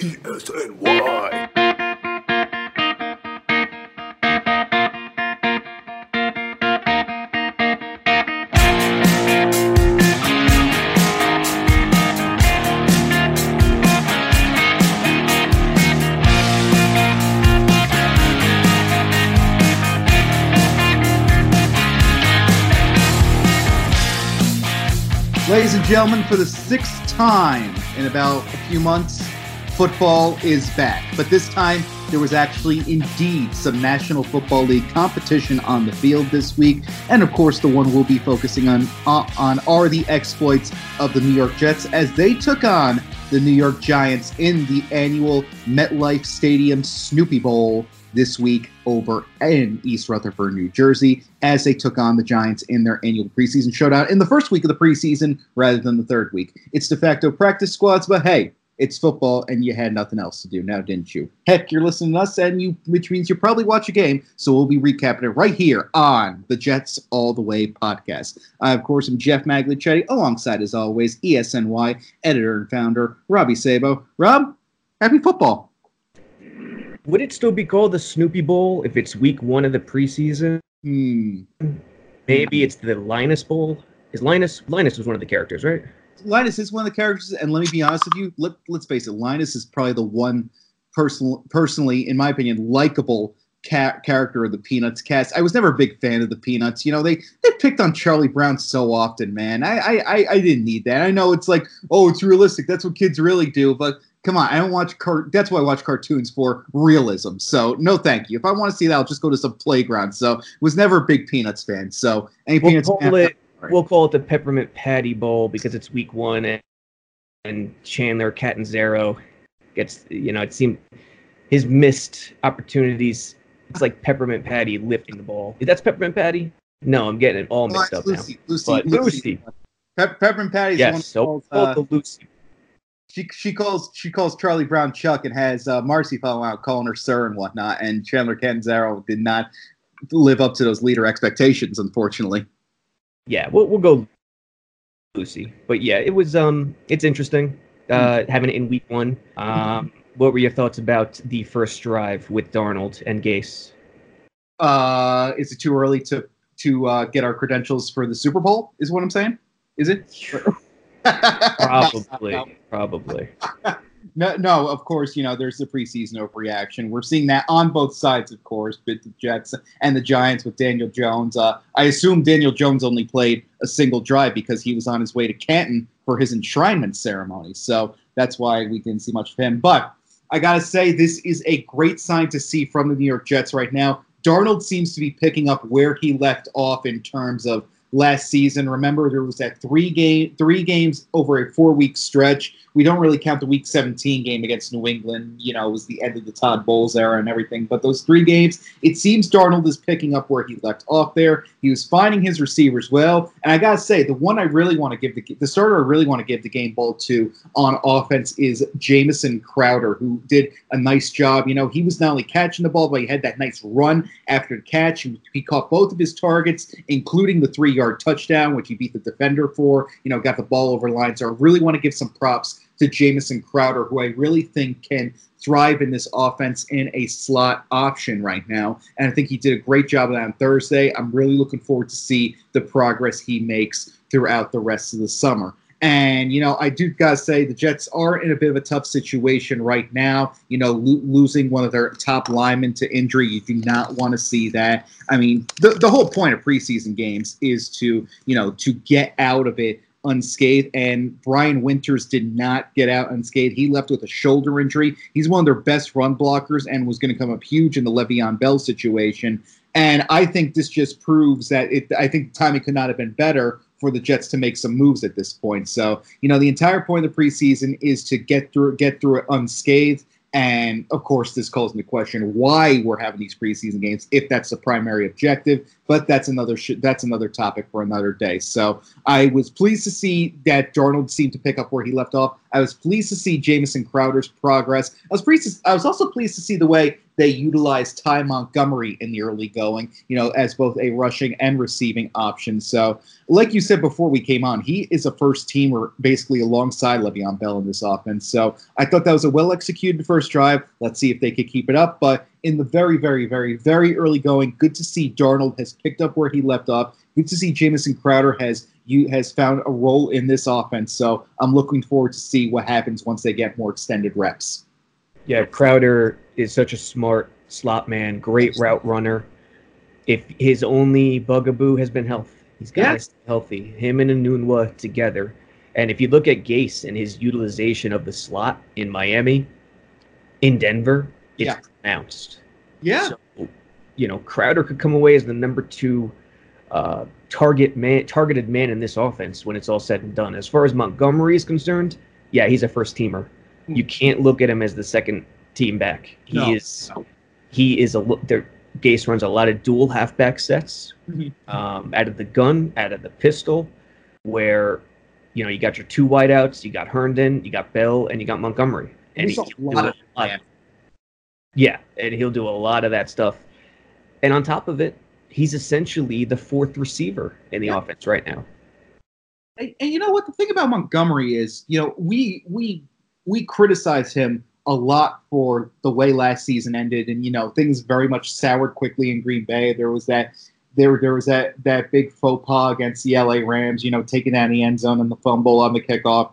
ESNY. Ladies and gentlemen, for the sixth time in about a few months, football is back, but this time there was actually indeed some National Football League competition on the field this week, and of course the one we'll be focusing on are the exploits of the New York Jets as they took on the New York Giants in the annual MetLife Stadium Snoopy Bowl this week over in East Rutherford, New Jersey, as they took on the Giants in their annual preseason showdown in the first week of the preseason rather than the third week. It's de facto practice squads, but hey, it's football, and you had nothing else to do now, didn't you? Heck, you're listening to us, and which means you probably watch a game, so we'll be recapping it right here on the Jets All The Way podcast. I, of course, am Jeff Magliocchetti, alongside, as always, ESNY editor and founder, Robbie Sabo. Rob, happy football. Would it still be called the Snoopy Bowl if it's week one of the preseason? Maybe it's the Linus Bowl. Is Linus was one of the characters, right? Linus is one of the characters, and let me be honest with you, let's face it, Linus is probably the one personally, in my opinion, likable character of the Peanuts cast. I was never a big fan of the Peanuts. You know, they picked on Charlie Brown so often, man. I didn't need that. I know it's like, oh, it's realistic. That's what kids really do, but come on, I don't watch that's why I watch cartoons for realism. So no, thank you. If I want to see that, I'll just go to some playground. So was never a big Peanuts fan. So any Peanuts fan. We'll call it the Peppermint Patty Bowl because it's week one, and Chandler Catanzaro gets, you know, it seemed his missed opportunities. It's like Peppermint Patty lifting the ball. That's Peppermint Patty? No, I'm getting it all mixed up Lucy, now. Lucy. Peppermint Patty's one of the Lucy. She calls Charlie Brown Chuck and has Marcy following out calling her sir and whatnot, and Chandler Catanzaro did not live up to those leader expectations, unfortunately. Yeah, we'll go Lucy. But yeah, it was it's interesting having it in week one. What were your thoughts about the first drive with Darnold and Gase? Is it too early to get our credentials for the Super Bowl? Is what I'm saying. Is it? Probably. No, of course, you know, there's the preseason overreaction. We're seeing that on both sides, of course, but the Jets and the Giants with Daniel Jones. I assume Daniel Jones only played a single drive because he was on his way to Canton for his enshrinement ceremony. So that's why we didn't see much of him. But I got to say, this is a great sign to see from the New York Jets right now. Darnold seems to be picking up where he left off in terms of last season. Remember, there was that three games over a 4-week stretch. We don't really count the Week 17 game against New England. You know, it was the end of the Todd Bowles era and everything. But those three games, it seems Darnold is picking up where he left off there. He was finding his receivers well. And I got to say, the one I really want to give the starter I really want to give the game ball to on offense is Jamison Crowder, who did a nice job. You know, he was not only catching the ball, but he had that nice run after the catch. He caught both of his targets, including the 3-yard touchdown, which he beat the defender for, you know, got the ball over line. So I really want to give some props to Jamison Crowder, who I really think can thrive in this offense in a slot option right now. And I think he did a great job of that on Thursday. I'm really looking forward to see the progress he makes throughout the rest of the summer. And, you know, I do got to say the Jets are in a bit of a tough situation right now. You know, losing one of their top linemen to injury, you do not want to see that. I mean, the whole point of preseason games is to, you know, to get out of it unscathed, and Brian Winters did not get out unscathed. He left with a shoulder injury. He's one of their best run blockers and was going to come up huge in the Le'Veon Bell situation. And I think this just proves that I think the timing could not have been better for the Jets to make some moves at this point. So, you know, the entire point of the preseason is to get through it unscathed. And, of course, this calls into question why we're having these preseason games, if that's the primary objective. But that's another topic for another day. So I was pleased to see that Darnold seemed to pick up where he left off. I was pleased to see Jamison Crowder's progress. I was also pleased to see the way they utilized Ty Montgomery in the early going, you know, as both a rushing and receiving option. So, like you said before we came on, he is a first-teamer basically alongside Le'Veon Bell in this offense. So I thought that was a well-executed first drive. Let's see if they could keep it up. But in the very, very, very, very early going, good to see Darnold has picked up where he left off. Good to see Jamison Crowder has found a role in this offense. So I'm looking forward to see what happens once they get more extended reps. Yeah, Crowder is such a smart slot man, great route runner. If his only bugaboo has been health, he's got to stay healthy. Him and Anunwa together. And if you look at Gase and his utilization of the slot in Miami, in Denver, it's pronounced. Yeah. So, you know, Crowder could come away as the number two targeted man in this offense when it's all said and done. As far as Montgomery is concerned, yeah, he's a first-teamer. You can't look at him as the second team back. He is a look. Gase runs a lot of dual halfback sets, out of the gun, out of the pistol, where, you know, you got your two wideouts, you got Herndon, you got Bell, and you got Montgomery, and he'll do a lot of that stuff. And on top of it, he's essentially the fourth receiver in the offense right now. And you know what the thing about Montgomery is, you know, we criticize him a lot for the way last season ended, and, you know, things very much soured quickly in Green Bay. There was that big faux pas against the LA Rams, you know, taking out of the end zone and the fumble on the kickoff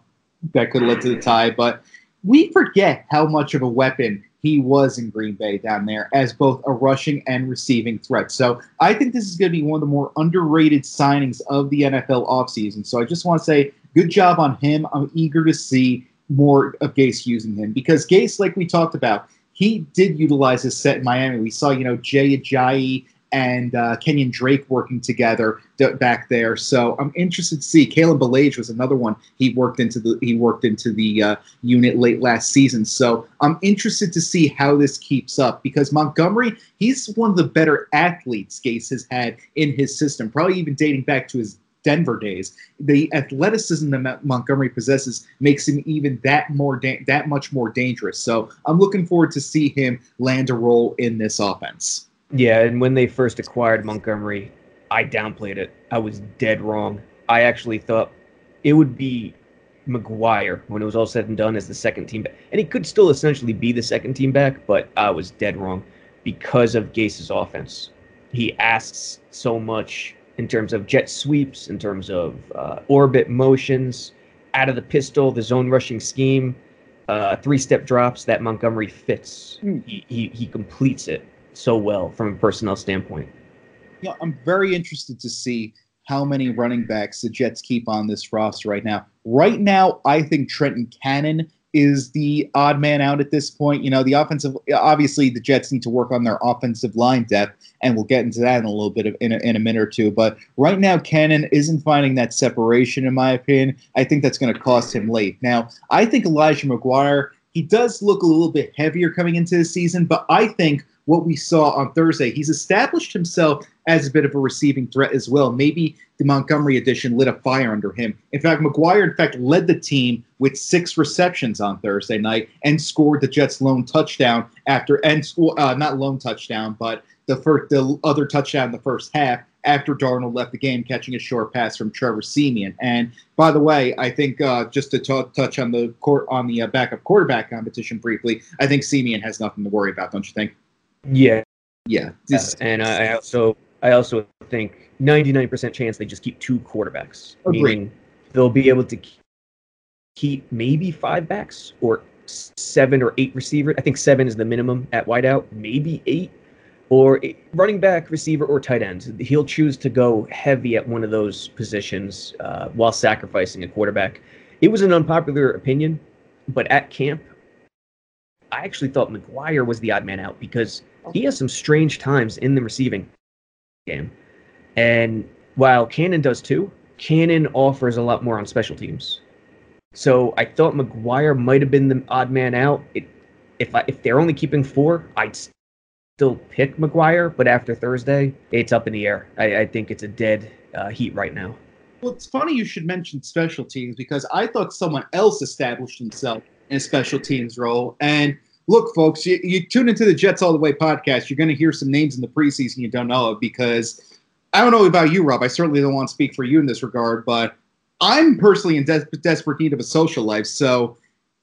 that could have led to the tie. But we forget how much of a weapon he was in Green Bay down there as both a rushing and receiving threat. So I think this is going to be one of the more underrated signings of the NFL offseason. So I just want to say good job on him. I'm eager to see more of Gase using him, because Gase, like we talked about, he did utilize his set in Miami. We saw, you know, Jay Ajayi and Kenyon Drake working together back there. So I'm interested to see. Caleb Bellage was another one he worked into the unit late last season. So I'm interested to see how this keeps up, because Montgomery, he's one of the better athletes Gase has had in his system, probably even dating back to his Denver days. The athleticism that Montgomery possesses makes him even that much more dangerous. So I'm looking forward to see him land a role in this offense. Yeah, and when they first acquired Montgomery, I downplayed it. I was dead wrong. I actually thought it would be McGuire when it was all said and done as the second team back. And he could still essentially be the second team back, but I was dead wrong because of Gase's offense. He asks so much in terms of jet sweeps, in terms of orbit motions, out of the pistol, the zone rushing scheme, three-step drops that Montgomery fits. He completes it so well from a personnel standpoint. Yeah, I'm very interested to see how many running backs the Jets keep on this roster right now. Right now, I think Trenton Cannon is the odd man out at this point. You know, obviously the Jets need to work on their offensive line depth, and we'll get into that in a little bit in a minute or two. But right now, Cannon isn't finding that separation, in my opinion. I think that's going to cost him late. Now, I think Elijah McGuire, he does look a little bit heavier coming into the season, but I think what we saw on Thursday, he's established himself as a bit of a receiving threat as well. Maybe the Montgomery edition lit a fire under him. McGuire led the team with 6 receptions on Thursday night and scored the Jets' lone touchdown the other touchdown in the first half after Darnold left the game, catching a short pass from Trevor Siemian. And by the way, I think just to touch on the backup quarterback competition briefly, I think Siemian has nothing to worry about, don't you think? Yeah. And I also think 99% chance they just keep 2 quarterbacks. Agreed. Meaning they'll be able to keep maybe 5 backs or 7 or 8 receivers. I think 7 is the minimum at wideout, maybe 8. Or running back, receiver, or tight end. He'll choose to go heavy at one of those positions while sacrificing a quarterback. It was an unpopular opinion, but at camp, I actually thought McGuire was the odd man out because he has some strange times in the receiving game. And while Cannon does too, Cannon offers a lot more on special teams. So I thought McGuire might have been the odd man out. If they're only keeping four, I'd still pick McGuire, but after Thursday, it's up in the air. I think it's a dead heat right now. Well, it's funny you should mention special teams, because I thought someone else established himself in a special teams role. And look, folks, you tune into the Jets All The Way podcast, you're going to hear some names in the preseason you don't know of, because I don't know about you, Rob. I certainly don't want to speak for you in this regard, but I'm personally in desperate need of a social life. So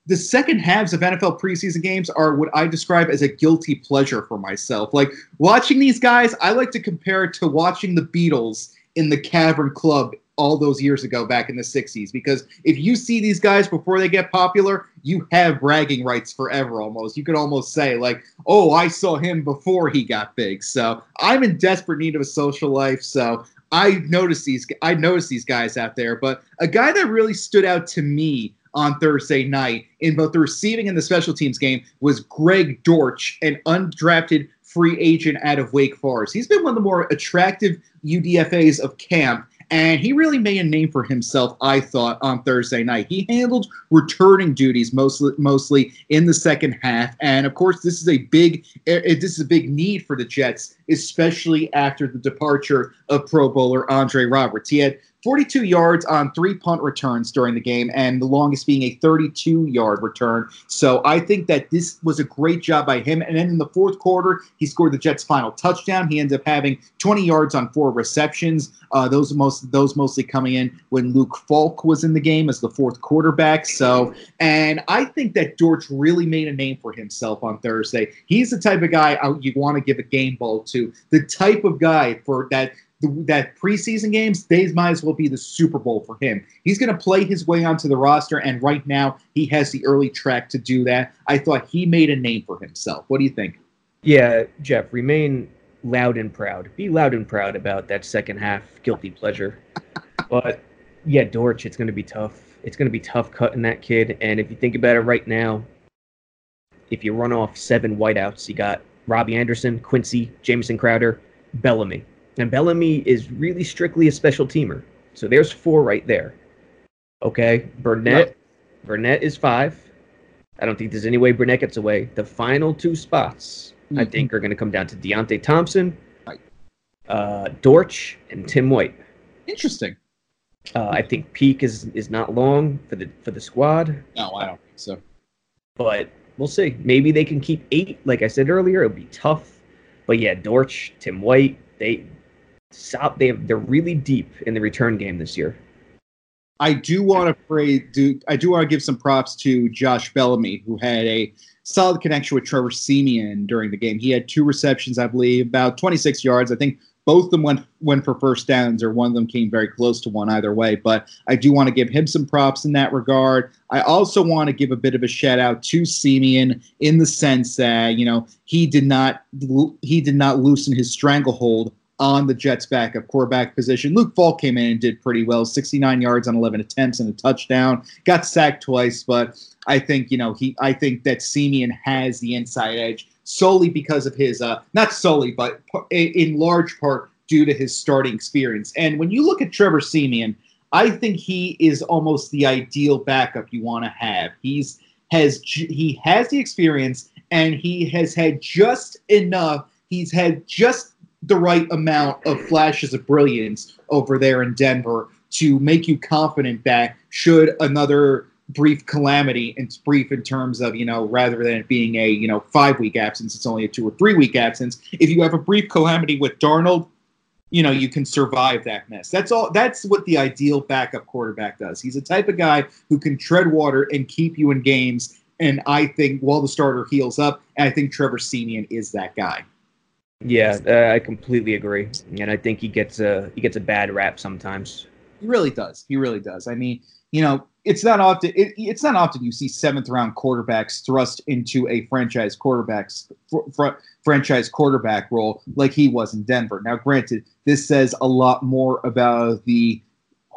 the second halves of NFL preseason games are what I describe as a guilty pleasure for myself. Like, watching these guys, I like to compare it to watching the Beatles in the Cavern Club all those years ago back in the 60s, because if you see these guys before they get popular, you have bragging rights forever almost. You could almost say, like, oh, I saw him before he got big. So I'm in desperate need of a social life. So I noticed these guys out there. But a guy that really stood out to me on Thursday night in both the receiving and the special teams game was Greg Dortch, an undrafted free agent out of Wake Forest. He's been one of the more attractive UDFAs of camp, and he really made a name for himself, I thought, on Thursday night. He handled returning duties mostly in the second half. And, of course, this is a big need for the Jets, especially after the departure of Pro Bowler Andre Roberts. He had 42 yards on 3 punt returns during the game, and the longest being a 32-yard return. So I think that this was a great job by him. And then in the fourth quarter, he scored the Jets' final touchdown. He ended up having 20 yards on 4 receptions, those mostly coming in when Luke Falk was in the game as the fourth quarterback. So, and I think that Dortch really made a name for himself on Thursday. He's the type of guy you want to give a game ball to, the type of guy for that preseason games, they might as well be the Super Bowl for him. He's going to play his way onto the roster, and right now he has the early track to do that. I thought he made a name for himself. What do you think? Yeah, Jeff, remain loud and proud. Be loud and proud about that second half guilty pleasure. But, yeah, Dortch, it's going to be tough. It's going to be tough cutting that kid, and if you think about it right now, if you run off 7 wideouts, you got Robbie Anderson, Quincy, Jamison Crowder, Bellamy. And Bellamy is really strictly a special teamer. So there's 4 right there. Okay, Burnett. Yep. Burnett is 5. I don't think there's any way Burnett gets away. The final 2 spots, I think, are going to come down to Deontay Thompson, Dortch, and Tim White. Interesting. I think peak is not long for the squad. No, I don't think so. But we'll see. Maybe they can keep 8. Like I said earlier, it'll be tough. But, yeah, Dortch, Tim White, they're really deep in the return game this year. I do want to give some props to Josh Bellamy, who had a solid connection with Trevor Siemian during the game. He had 2 receptions, I believe, about 26 yards. I think both of them went for first downs, or one of them came very close to one either way. But I do want to give him some props in that regard. I also want to give a bit of a shout out to Siemian in the sense that, you know, he did not loosen his stranglehold on the Jets' backup quarterback position. Luke Falk came in and did pretty well, 69 yards on 11 attempts and a touchdown. Got sacked twice, but I think, you know, I think that Siemian has the inside edge solely because of his not solely, but in large part due to his starting experience. And when you look at Trevor Siemian, I think he is almost the ideal backup you want to have. He has the experience, and he has had just enough. He's had just the right amount of flashes of brilliance over there in Denver to make you confident that should another brief calamity, and it's brief in terms of, you know, rather than it being a, you know, 5-week absence, it's only a 2 or 3-week absence. If you have a brief calamity with Darnold, you know, you can survive that mess. That's all. That's what the ideal backup quarterback does. He's the type of guy who can tread water and keep you in games. And I think while the starter heals up, and I think Trevor Siemian is that guy. Yeah, I completely agree, and I think he gets a bad rap sometimes. He really does. I mean, you know, it's not often you see 7th-round quarterbacks thrust into a franchise quarterback role like he was in Denver. Now, granted, this says a lot more about the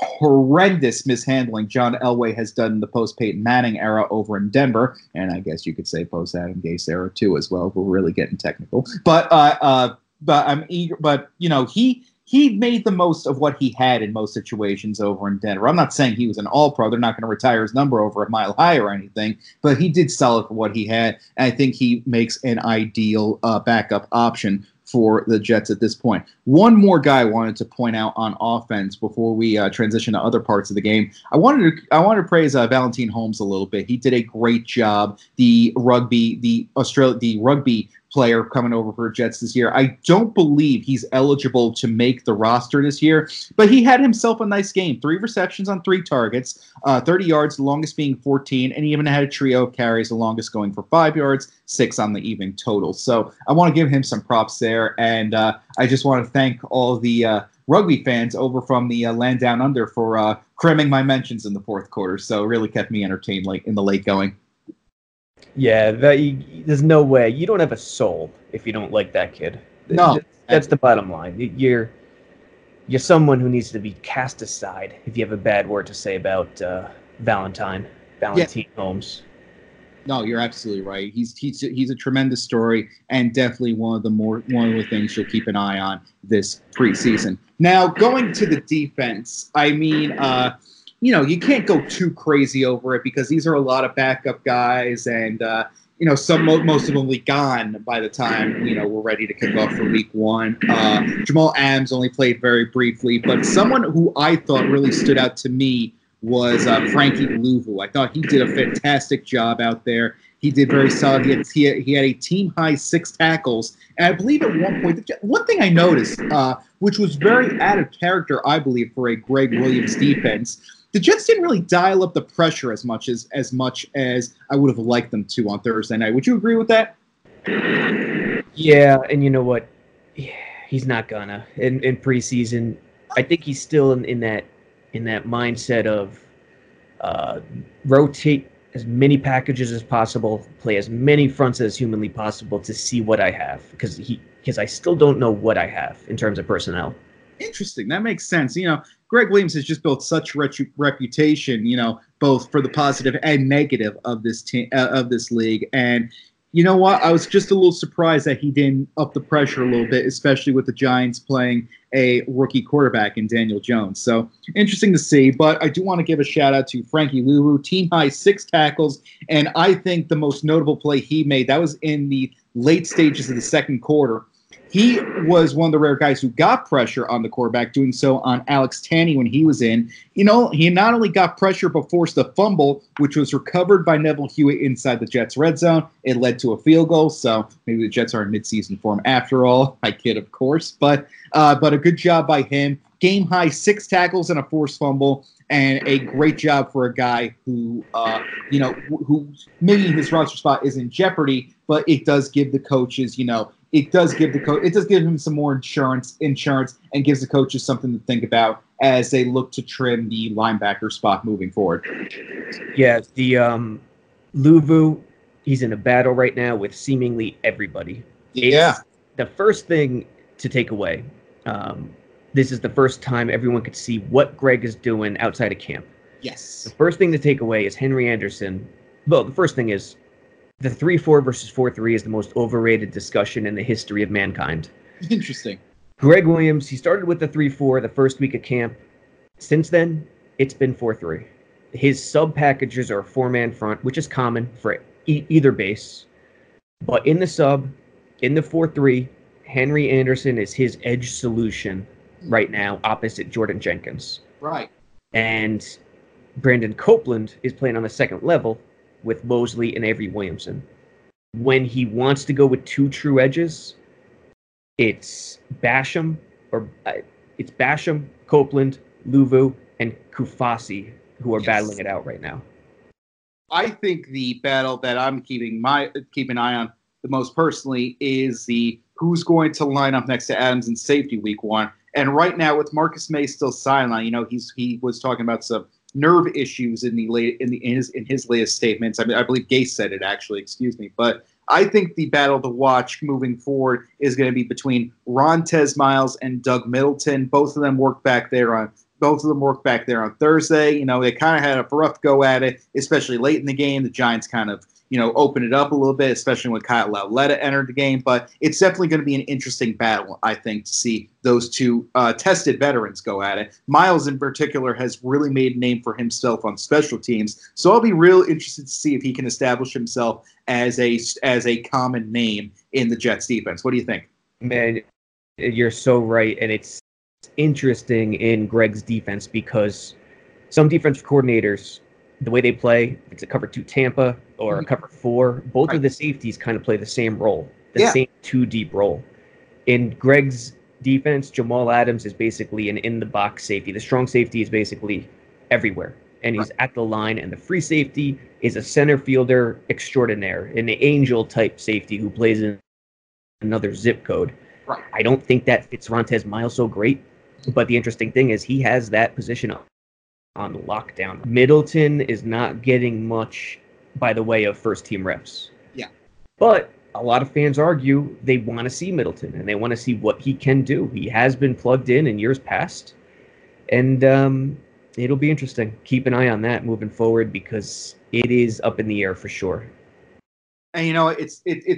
horrendous mishandling John Elway has done in the post-Peyton Manning era over in Denver, and I guess you could say post-Adam Gase era too as well. We're really getting technical, but I'm eager. But you know, he he made the most of what he had in most situations over in Denver. I'm not saying he was an all-pro. They're not going to retire his number over a mile high or anything, but he did solid for what he had, and I think he makes an ideal backup option for the Jets at this point. One more guy I wanted to point out on offense before we transition to other parts of the game. I wanted to praise Valentine Holmes a little bit. He did a great job. The rugby player coming over for Jets this year. I don't believe he's eligible to make the roster this year, but he had himself a nice game. 3 receptions on 3 targets, 30 yards, the longest being 14, and he even had a trio of carries, the longest going for 5 yards, 6 on the even total. So I want to give him some props there, and I just want to thank all the rugby fans over from the land down under for cramming my mentions in the fourth quarter. So it really kept me entertained like in the late going. Yeah, there's no way. You don't have a soul if you don't like that kid. No. That's the bottom line. You're someone who needs to be cast aside if you have a bad word to say about Valentine Holmes. No, you're absolutely right. He's a tremendous story and definitely one of the things you'll keep an eye on this preseason. Now, going to the defense, I mean you can't go too crazy over it because these are a lot of backup guys and, most of them will be gone by the time, we're ready to kick off for week one. Jamal Adams only played very briefly, but someone who I thought really stood out to me was Frankie Luvu. I thought he did a fantastic job out there. He did very solid. He had a team-high 6 tackles. And I believe at one point, one thing I noticed, which was very out of character, I believe, for a Greg Williams defense, the Jets didn't really dial up the pressure as much as I would have liked them to on Thursday night. Would you agree with that? Yeah, and you know what? Yeah, he's not gonna in preseason. I think he's still in that mindset of rotate as many packages as possible, play as many fronts as humanly possible to see what I have because I still don't know what I have in terms of personnel. Interesting. That makes sense. Greg Williams has just built such reputation, both for the positive and negative of this team, of this league. And you know what? I was just a little surprised that he didn't up the pressure a little bit, especially with the Giants playing a rookie quarterback in Daniel Jones. So interesting to see. But I do want to give a shout out to Frankie Luvu, team high 6 tackles. And I think the most notable play he made, that was in the late stages of the second quarter. He was one of the rare guys who got pressure on the quarterback, doing so on Alex Tanny when he was in. He not only got pressure but forced a fumble, which was recovered by Neville Hewitt inside the Jets' red zone. It led to a field goal, so maybe the Jets are in midseason form after all. I kid, of course, but a good job by him. Game-high 6 tackles and a forced fumble, and a great job for a guy who maybe his roster spot is in jeopardy, but it does give the coaches, it does give him some more insurance, and gives the coaches something to think about as they look to trim the linebacker spot moving forward. Yeah, the Luvu, he's in a battle right now with seemingly everybody. Yeah, it's the first thing to take away. This is the first time everyone could see what Greg is doing outside of camp. Yes. The first thing to take away is Henry Anderson. Well, the first thing is, the 3-4 versus 4-3 is the most overrated discussion in the history of mankind. Interesting. Greg Williams, he started with the 3-4 the first week of camp. Since then, it's been 4-3. His sub-packages are a 4-man front, which is common for either base. But in the sub, in the 4-3, Henry Anderson is his edge solution right now opposite Jordan Jenkins. Right. And Brandon Copeland is playing on the second level with Mosley and Avery Williamson. When he wants to go with 2 true edges, it's Basham, Copeland, Luvu, and Kufasi who are battling it out right now. I think the battle that I'm keeping an eye on the most personally is who's going to line up next to Adams in safety week one. And right now with Marcus May still sidelined, he was talking about some nerve issues in his latest statements. I mean, I believe Gase said it actually. Excuse me, but I think the battle to watch moving forward is going to be between Rontez Miles and Doug Middleton. Both of them work back there on Thursday. They kind of had a rough go at it, especially late in the game. The Giants kind of you know, open it up a little bit, especially when Kyle Lauletta entered the game. But it's definitely going to be an interesting battle, I think, to see those two tested veterans go at it. Miles, in particular, has really made a name for himself on special teams. So I'll be real interested to see if he can establish himself as a common name in the Jets defense. What do you think? Man, you're so right. And it's interesting in Greg's defense because some defensive coordinators, the way they play, it's a cover two Tampa or a cover four. Both of the safeties kind of play the same role, the same two deep role. In Greg's defense, Jamal Adams is basically an in-the-box safety. The strong safety is basically everywhere, and he's at the line. And the free safety is a center fielder extraordinaire, an angel-type safety who plays in another zip code. Right. I don't think that fits Rontez Miles so great, but the interesting thing is he has that position up on lockdown. Middleton is not getting much by the way of first-team reps. Yeah. But a lot of fans argue they want to see Middleton, and they want to see what he can do. He has been plugged in years past, and it'll be interesting. Keep an eye on that moving forward because it is up in the air for sure. And, you know, it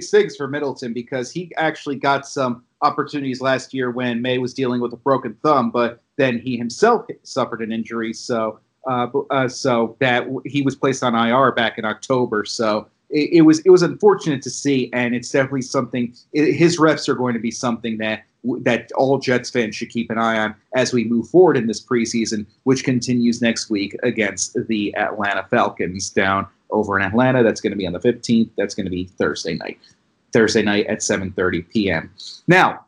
sigs for Middleton because he actually got some opportunities last year when May was dealing with a broken thumb, but then he himself suffered an injury, so that he was placed on IR back in October. So it was unfortunate to see, and it's definitely something. His reps are going to be something that all Jets fans should keep an eye on as we move forward in this preseason, which continues next week against the Atlanta Falcons down over in Atlanta. That's going to be on the 15th. That's going to be Thursday night at 7:30 p.m. Now,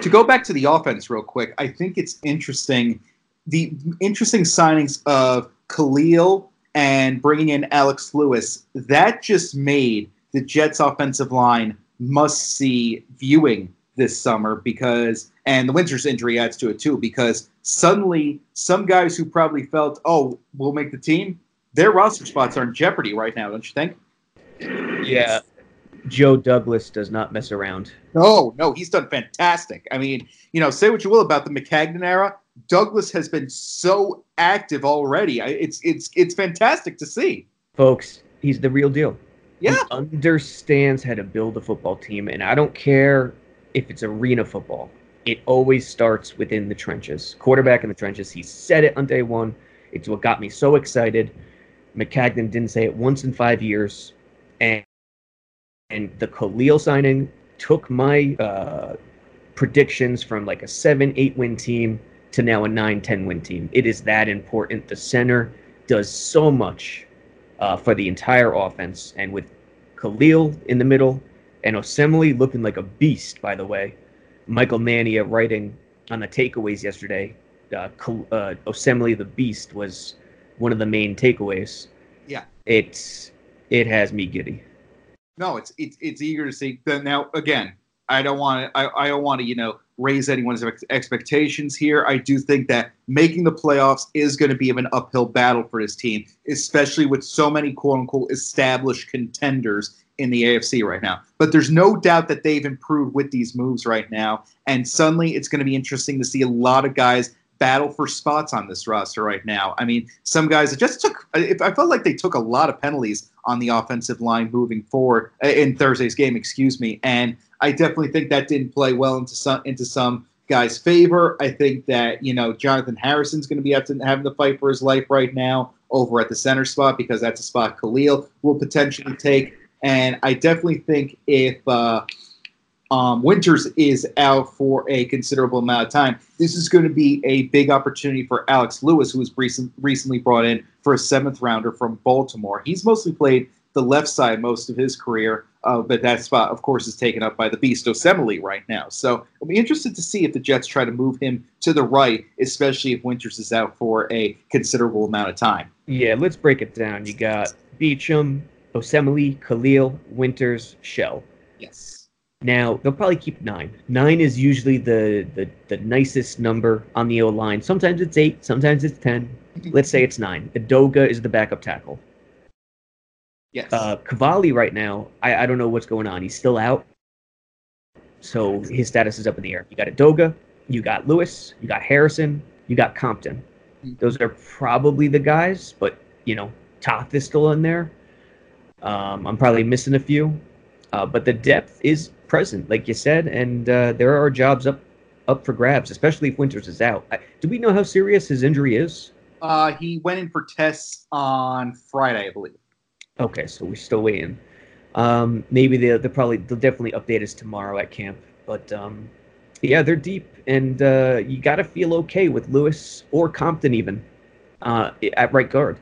to go back to the offense real quick, I think it's interesting, the interesting signings of Kalil and bringing in Alex Lewis, that just made the Jets offensive line must-see viewing this summer because, and the Winters injury adds to it too, because suddenly some guys who probably felt, oh, we'll make the team, their roster spots are in jeopardy right now, don't you think? Yeah. Joe Douglas does not mess around. No, he's done fantastic. I mean, you know, say what you will about the McCagnon era, Douglas has been so active already. It's fantastic to see. Folks, he's the real deal. Yeah. He understands how to build a football team, and I don't care if it's arena football. It always starts within the trenches. Quarterback in the trenches. He said it on day one. It's what got me so excited. McCagnon didn't say it once in 5 years, and the Kalil signing took my predictions from like a 7-8 win team to now a 9-10 win team. It is that important. The center does so much for the entire offense. And with Kalil in the middle and Osemele looking like a beast, by the way, Michael Mania writing on the takeaways yesterday, Osemele the beast was one of the main takeaways. Yeah. It has me giddy. No, it's eager to see. Now, again, I don't want to, you know, raise anyone's expectations here. I do think that making the playoffs is going to be an uphill battle for this team, especially with so many quote unquote established contenders in the AFC right now. But there's no doubt that they've improved with these moves right now, and suddenly it's going to be interesting to see a lot of guys battle for spots on this roster right now. I mean, some guys that just took, I felt like they took a lot of penalties on the offensive line moving forward in Thursday's game, and I definitely think that didn't play well into some guys' favor. I think that, you know, Jonathan Harrison's going to be having to fight for his life right now over at the center spot because that's a spot Kalil will potentially take, and I definitely think if Winters is out for a considerable amount of time, this is going to be a big opportunity for Alex Lewis, who was recently brought in for a 7th-rounder from Baltimore. He's mostly played the left side most of his career, but that spot, of course, is taken up by the beast Osemele right now. So I'll be interested to see if the Jets try to move him to the right, especially if Winters is out for a considerable amount of time. Yeah, let's break it down. You got Beachum, Osemele, Kalil, Winters, Shell. Yes. Now, they'll probably keep 9. 9 is usually the nicest number on the O-line. Sometimes it's 8, sometimes it's 10. Let's say it's 9. Edoga is the backup tackle. Yes. Cavalli right now, I don't know what's going on. He's still out, so his status is up in the air. You got Edoga, you got Lewis, you got Harrison, you got Compton. Those are probably the guys, but, you know, Toth is still in there. I'm probably missing a few, but the depth is present, like you said, and there are jobs up for grabs, especially if Winters is out. Do we know how serious his injury is? He went in for tests on Friday, I believe. Okay, so we're still waiting. Maybe they'll definitely update us tomorrow at camp. But yeah, they're deep, and you got to feel okay with Lewis or Compton even at right guard.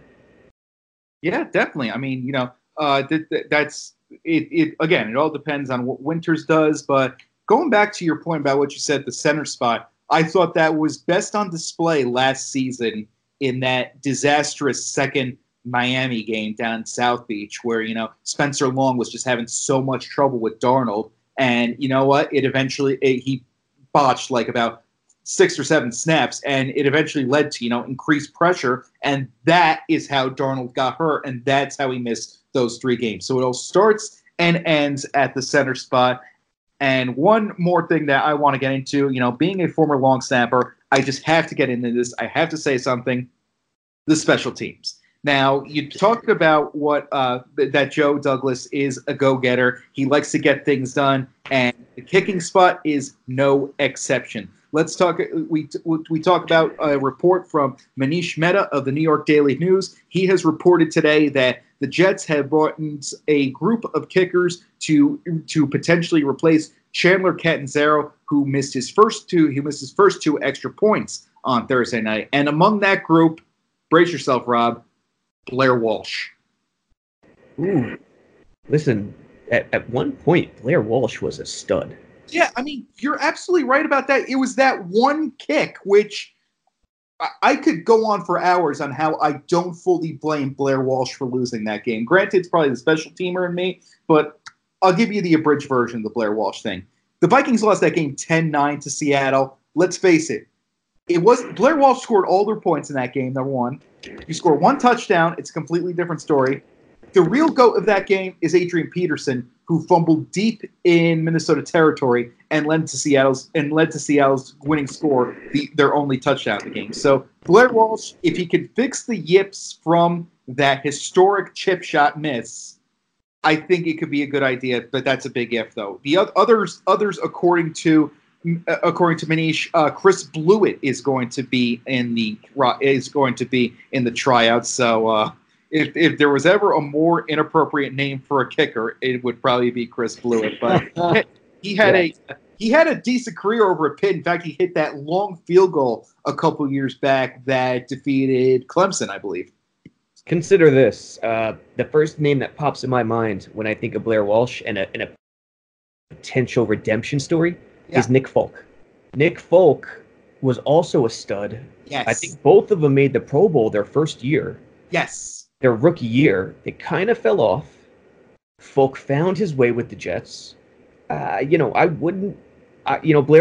Yeah, definitely. I mean, you know, that's it, again, it all depends on what Winters does. But going back to your point about what you said, the center spot, I thought that was best on display last season in that disastrous second Miami game down in South Beach where, you know, Spencer Long was just having so much trouble with Darnold. And you know what? He botched like about 6 or 7 snaps, and it eventually led to, you know, increased pressure. And that is how Darnold got hurt, and that's how he missed those 3 games. So it all starts and ends at the center spot. And one more thing that I want to get into, you know, being a former long snapper, I just have to get into this. I have to say something. The special teams. Now, you talked about what that Joe Douglas is a go-getter. He likes to get things done, and the kicking spot is no exception. Let's talk. We talk about a report from Manish Mehta of the New York Daily News. He has reported today that the Jets have brought in a group of kickers to potentially replace Chandler Catanzaro, who missed his first 2. He missed his first 2 extra points on Thursday night, and among that group, brace yourself, Rob. Blair Walsh. Ooh, listen. At one point, Blair Walsh was a stud. Yeah, I mean, you're absolutely right about that. It was that one kick, which I could go on for hours on how I don't fully blame Blair Walsh for losing that game. Granted, it's probably the special teamer in me, but I'll give you the abridged version of the Blair Walsh thing. The Vikings lost that game 10-9 to Seattle. Let's face it. It was Blair Walsh scored all their points in that game, number one. You score 1 touchdown, it's a completely different story. The real GOAT of that game is Adrian Peterson, who fumbled deep in Minnesota territory and led to Seattle's winning score, their only touchdown of the game. So Blair Walsh, if he could fix the yips from that historic chip shot miss, I think it could be a good idea. But that's a big if, though. The others, according to Manish, Chris Blewett is going to be in the tryout. So if there was ever a more inappropriate name for a kicker, it would probably be Chris Blewett. But he had a decent career over a pit. In fact, he hit that long field goal a couple years back that defeated Clemson, I believe. Consider this the first name that pops in my mind when I think of Blair Walsh and a potential redemption story. Yeah. Is Nick Falk. Nick Falk was also a stud. Yes. I think both of them made the Pro Bowl their first year. Yes. Their rookie year. It kind of fell off. Falk found his way with the Jets. Blair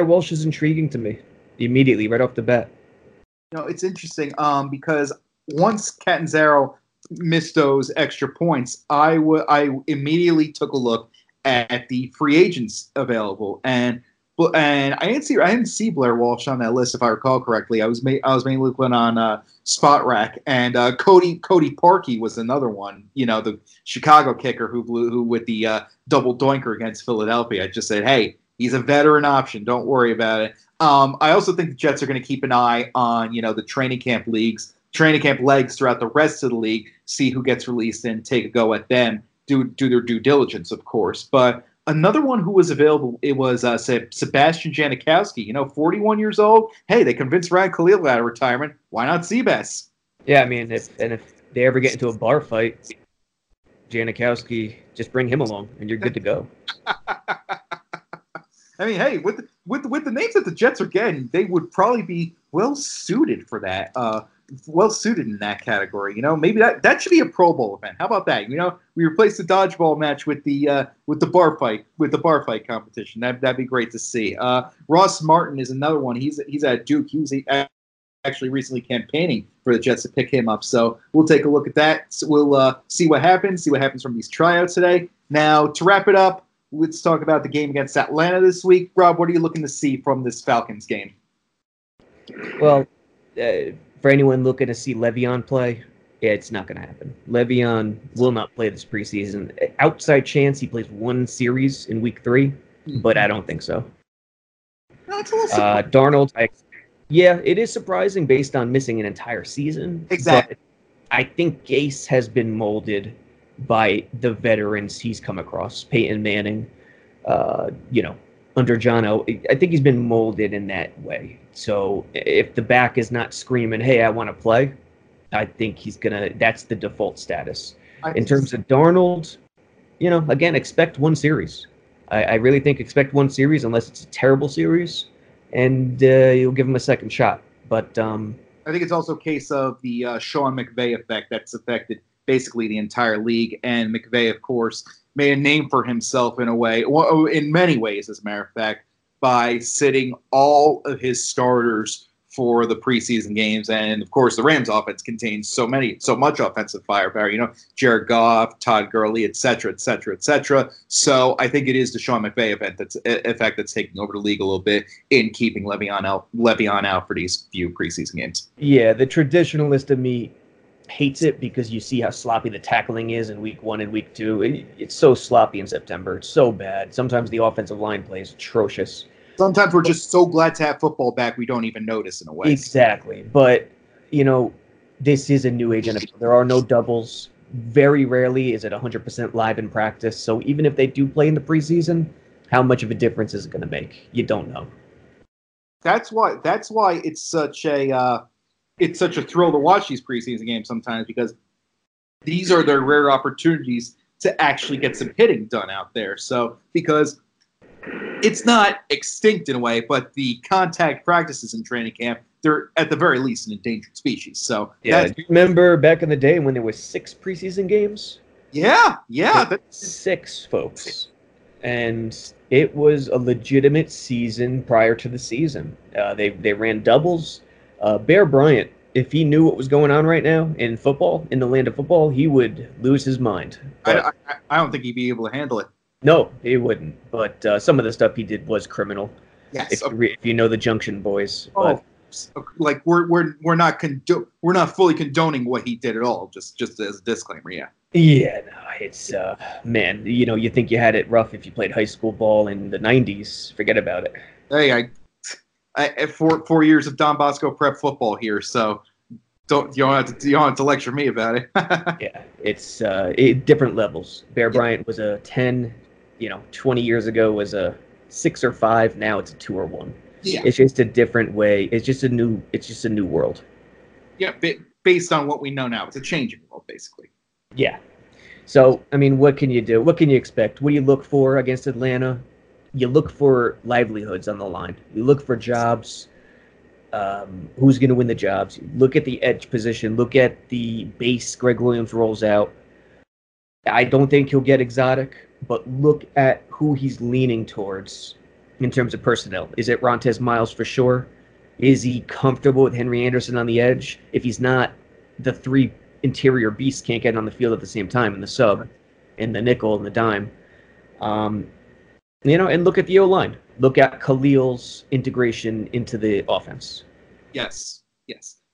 Walsh is intriguing to me immediately, right off the bat. No, it's interesting because once Catanzaro missed those extra points, I immediately took a look at the free agents available, and I didn't see Blair Walsh on that list, if I recall correctly. I was mainly looking on Spot Rack, and Cody Parkey was another one. You know, the Chicago kicker who with the double doinker against Philadelphia. I just said, hey, he's a veteran option. Don't worry about it. I also think the Jets are going to keep an eye on the training camp legs throughout the rest of the league, see who gets released and take a go at them. Do their due diligence, of course. But another one who was available, it was Sebastian Janikowski, 41 years old. Hey, they convinced Ryan Kalil out of retirement. Why not Sebas? Yeah, I mean, if they ever get into a bar fight, Janikowski, just bring him along and you're good to go. I mean, hey, with the names that the Jets are getting, they would probably be well suited in that category. Maybe that should be a Pro Bowl event. How about that? We replace the dodgeball match with the bar fight competition. That'd be great to see. Ross Martin is another one. He's at Duke. He was actually recently campaigning for the Jets to pick him up. So we'll take a look at that. So we'll see what happens from these tryouts today. Now, to wrap it up, let's talk about the game against Atlanta this week. Rob, what are you looking to see from this Falcons game? Well, for anyone looking to see Le'Veon play, It's not going to happen. Le'Veon will not play this preseason. Outside chance he plays one series in week 3, but I don't think so. No, it's a little surprising. Darnold, yeah, it is surprising based on missing an entire season. Exactly. I think Gase has been molded by the veterans he's come across. Peyton Manning, under John O, I think he's been molded in that way. So if the back is not screaming, hey, I want to play, I think he's going to – that's the default status. In terms of Darnold, again, expect one series. I really think expect one series unless it's a terrible series, and you'll give him a second shot. But I think it's also a case of the Sean McVay effect that's affected basically the entire league. And McVay, of course, made a name for himself in a way, well, in many ways, as a matter of fact, by sitting all of his starters for the preseason games. And, of course, the Rams offense contains so much offensive firepower, Jared Goff, Todd Gurley, et cetera, et cetera, et cetera. So I think it is the Sean McVay effect that's taking over the league a little bit in keeping Le'Veon out for these few preseason games. Yeah, the traditionalist in me hates it because you see how sloppy the tackling is in week 1 and week 2. It's so sloppy in September. It's so bad. Sometimes the offensive line play is atrocious. Sometimes we're just so glad to have football back we don't even notice in a way. Exactly. But, this is a new age NFL. There are no doubles. Very rarely is it 100% live in practice. So even if they do play in the preseason, how much of a difference is it going to make? You don't know. That's why it's such a thrill to watch these preseason games sometimes, because these are their rare opportunities to actually get some hitting done out there. So because it's not extinct in a way, but the contact practices in training camp, they're at the very least an endangered species. So yeah, do you remember back in the day when there were 6 preseason games? Yeah. That's 6, folks. And it was a legitimate season prior to the season. They ran doubles. Bear Bryant, if he knew what was going on right now in football, in the land of football, he would lose his mind. I don't think he'd be able to handle it. No, he wouldn't. But some of the stuff he did was criminal. Yes, if you know the Junction Boys. Oh, but like we're not fully condoning what he did at all. Just as a disclaimer, yeah. Yeah, no, it's man. You think you had it rough if you played high school ball in the 90s. Forget about it. Hey, I 4 years of Don Bosco prep football here, so you don't have to lecture me about it. Yeah, it's different levels. Bear Bryant was a 10, 20 years ago was a 6 or 5. Now it's a 2 or 1. Yeah, it's just a different way. It's just a new world. Yeah, based on what we know now, it's a changing world basically. Yeah, so I mean, what can you do? What can you expect? What do you look for against Atlanta? You look for livelihoods on the line. You look for jobs. Who's going to win the jobs? Look at the edge position. Look at the base Greg Williams rolls out. I don't think he'll get exotic, but look at who he's leaning towards in terms of personnel. Is it Rontez Miles for sure? Is he comfortable with Henry Anderson on the edge? If he's not, the 3 interior beasts can't get on the field at the same time in the sub, in the nickel, and the dime. And look at the O-line. Look at Kalil's integration into the offense. Yes.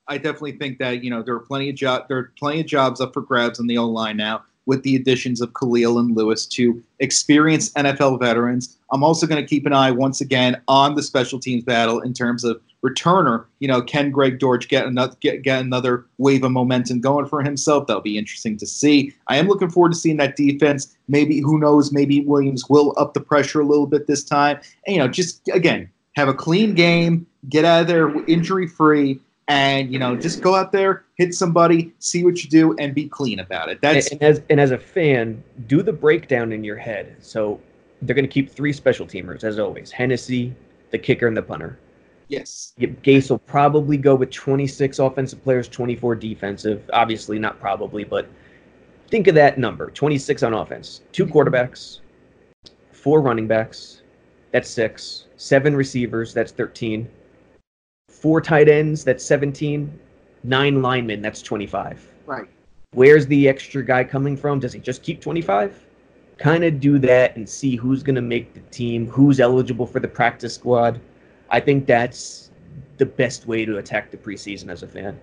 I definitely think that, there are plenty of jobs up for grabs on the O-line now with the additions of Kalil and Lewis, to experienced NFL veterans. I'm also going to keep an eye once again on the special teams battle in terms of returner. Can Greg Dortch get another wave of momentum going for himself? That'll be interesting to see. I am looking forward to seeing that defense. Maybe, who knows, maybe Williams will up the pressure a little bit this time. And, just, again, have a clean game, get out of there injury-free, and, just go out there, hit somebody, see what you do, and be clean about it. And as a fan, do the breakdown in your head. So they're going to keep 3 special teamers, as always. Hennessy, the kicker, and the punter. Yes. Gase will probably go with 26 offensive players, 24 defensive. Obviously, not probably, but think of that number, 26 on offense. 2 quarterbacks, 4 running backs, that's 6, 7 receivers, that's 13, 4 tight ends, that's 17, 9 linemen, that's 25. Right. Where's the extra guy coming from? Does he just keep 25? Kind of do that and see who's going to make the team, who's eligible for the practice squad. I think that's the best way to attack the preseason as a fan.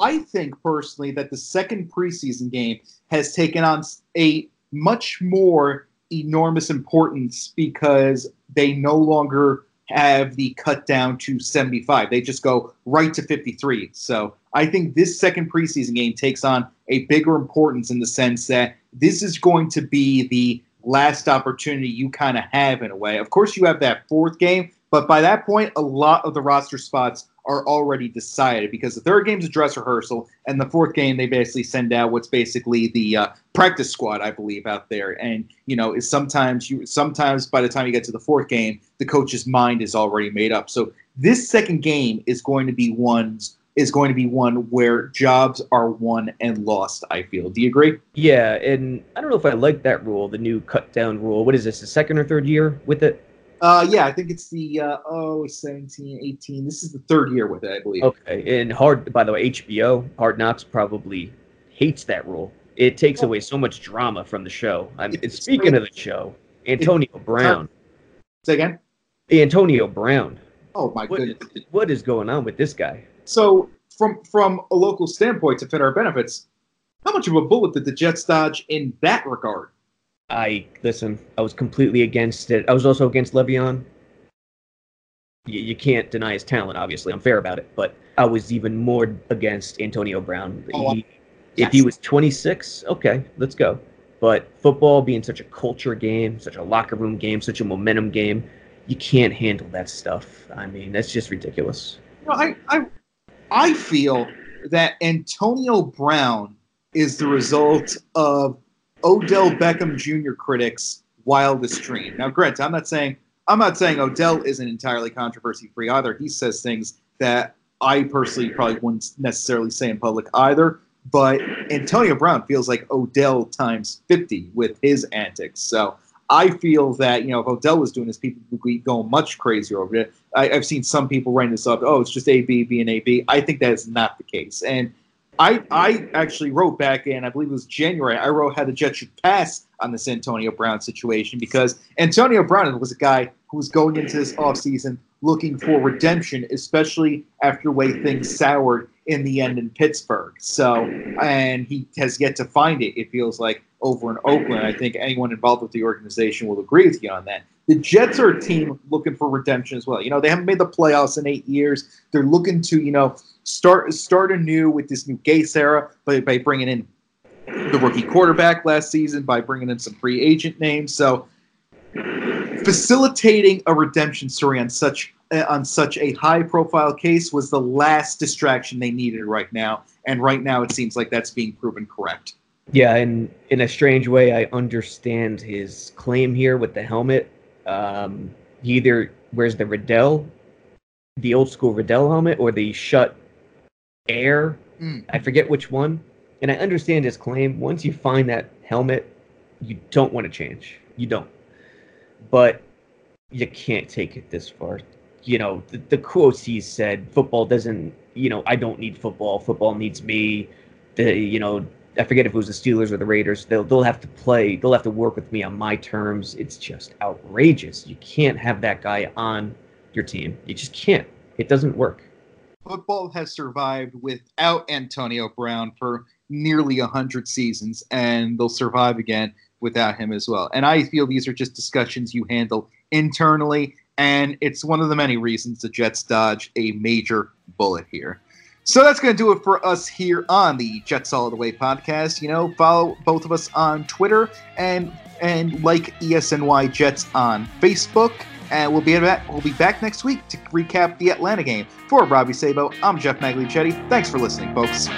I think personally that the second preseason game has taken on a much more enormous importance because they no longer have the cut down to 75. They just go right to 53. So I think this second preseason game takes on a bigger importance in the sense that this is going to be the last opportunity you kind of have in a way. Of course, you have that fourth game, but by that point, a lot of the roster spots are already decided because the third game's a dress rehearsal, and the fourth game they basically send out what's basically the practice squad, I believe, out there. And you know, is sometimes by the time you get to the fourth game, the coach's mind is already made up. So this second game is going to be one where jobs are won and lost, I feel. Do you agree? Yeah, and I don't know if I like that rule, the new cut-down rule. What is this, the second or third year with it? Yeah, I think it's the 17, 18. This is the third year with it, I believe. Okay, and by the way, HBO, Hard Knocks probably hates that rule. It takes away so much drama from the show. I mean, speaking of the show, Antonio Brown. Say again? Antonio Brown. Oh, my goodness. What is going on with this guy? So from a local standpoint, to fit our benefits, how much of a bullet did the Jets dodge in that regard? I was completely against it. I was also against Le'Veon. You can't deny his talent, obviously. I'm fair about it. But I was even more against Antonio Brown. If he was 26, okay, let's go. But football being such a culture game, such a locker room game, such a momentum game, you can't handle that stuff. I mean, that's just ridiculous. No, I feel that Antonio Brown is the result of Odell Beckham Jr. critics' wildest dream. Now, granted, I'm not saying Odell isn't entirely controversy-free either. He says things that I personally probably wouldn't necessarily say in public either. But Antonio Brown feels like Odell times 50 with his antics. So I feel that, you know, if Odell was doing this, people would be going much crazier over it. I've seen some people writing this up, oh, it's just A.B. being A.B. I think that is not the case. And I actually wrote back in, I believe it was January, I wrote how the Jets should pass on this Antonio Brown situation because Antonio Brown was a guy who was going into this offseason looking for redemption, especially after the way things soured in the end in Pittsburgh. So, and he has yet to find it, it feels like, over in Oakland. I think anyone involved with the organization will agree with you on that. The Jets are a team looking for redemption as well. You know, they haven't made the playoffs in 8 years. They're looking to, you know, start anew with this new Gase era by bringing in the rookie quarterback last season, by bringing in some free agent names. So facilitating a redemption story on such a high-profile case was the last distraction they needed right now. And right now it seems like that's being proven correct. Yeah, and in a strange way, I understand his claim here with the helmet. He either wears the Riddell, the old school Riddell helmet, or the shut air. I forget which one. And I understand his claim. Once you find that helmet, you don't want to change. You don't. But you can't take it this far. You know, the quotes he said, football doesn't, you know, I don't need football. Football needs me. I forget if it was the Steelers or the Raiders. They'll have to play. They'll have to work with me on my terms. It's just outrageous. You can't have that guy on your team. You just can't. It doesn't work. Football has survived without Antonio Brown for nearly 100 seasons, and they'll survive again without him as well. And I feel these are just discussions you handle internally, and it's one of the many reasons the Jets dodge a major bullet here. So that's going to do it for us here on the Jets All The Way podcast. You know, follow both of us on Twitter and like ESNY Jets on Facebook. And we'll be back next week to recap the Atlanta game. For Robbie Sabo, I'm Jeff Magliocchetti. Thanks for listening, folks.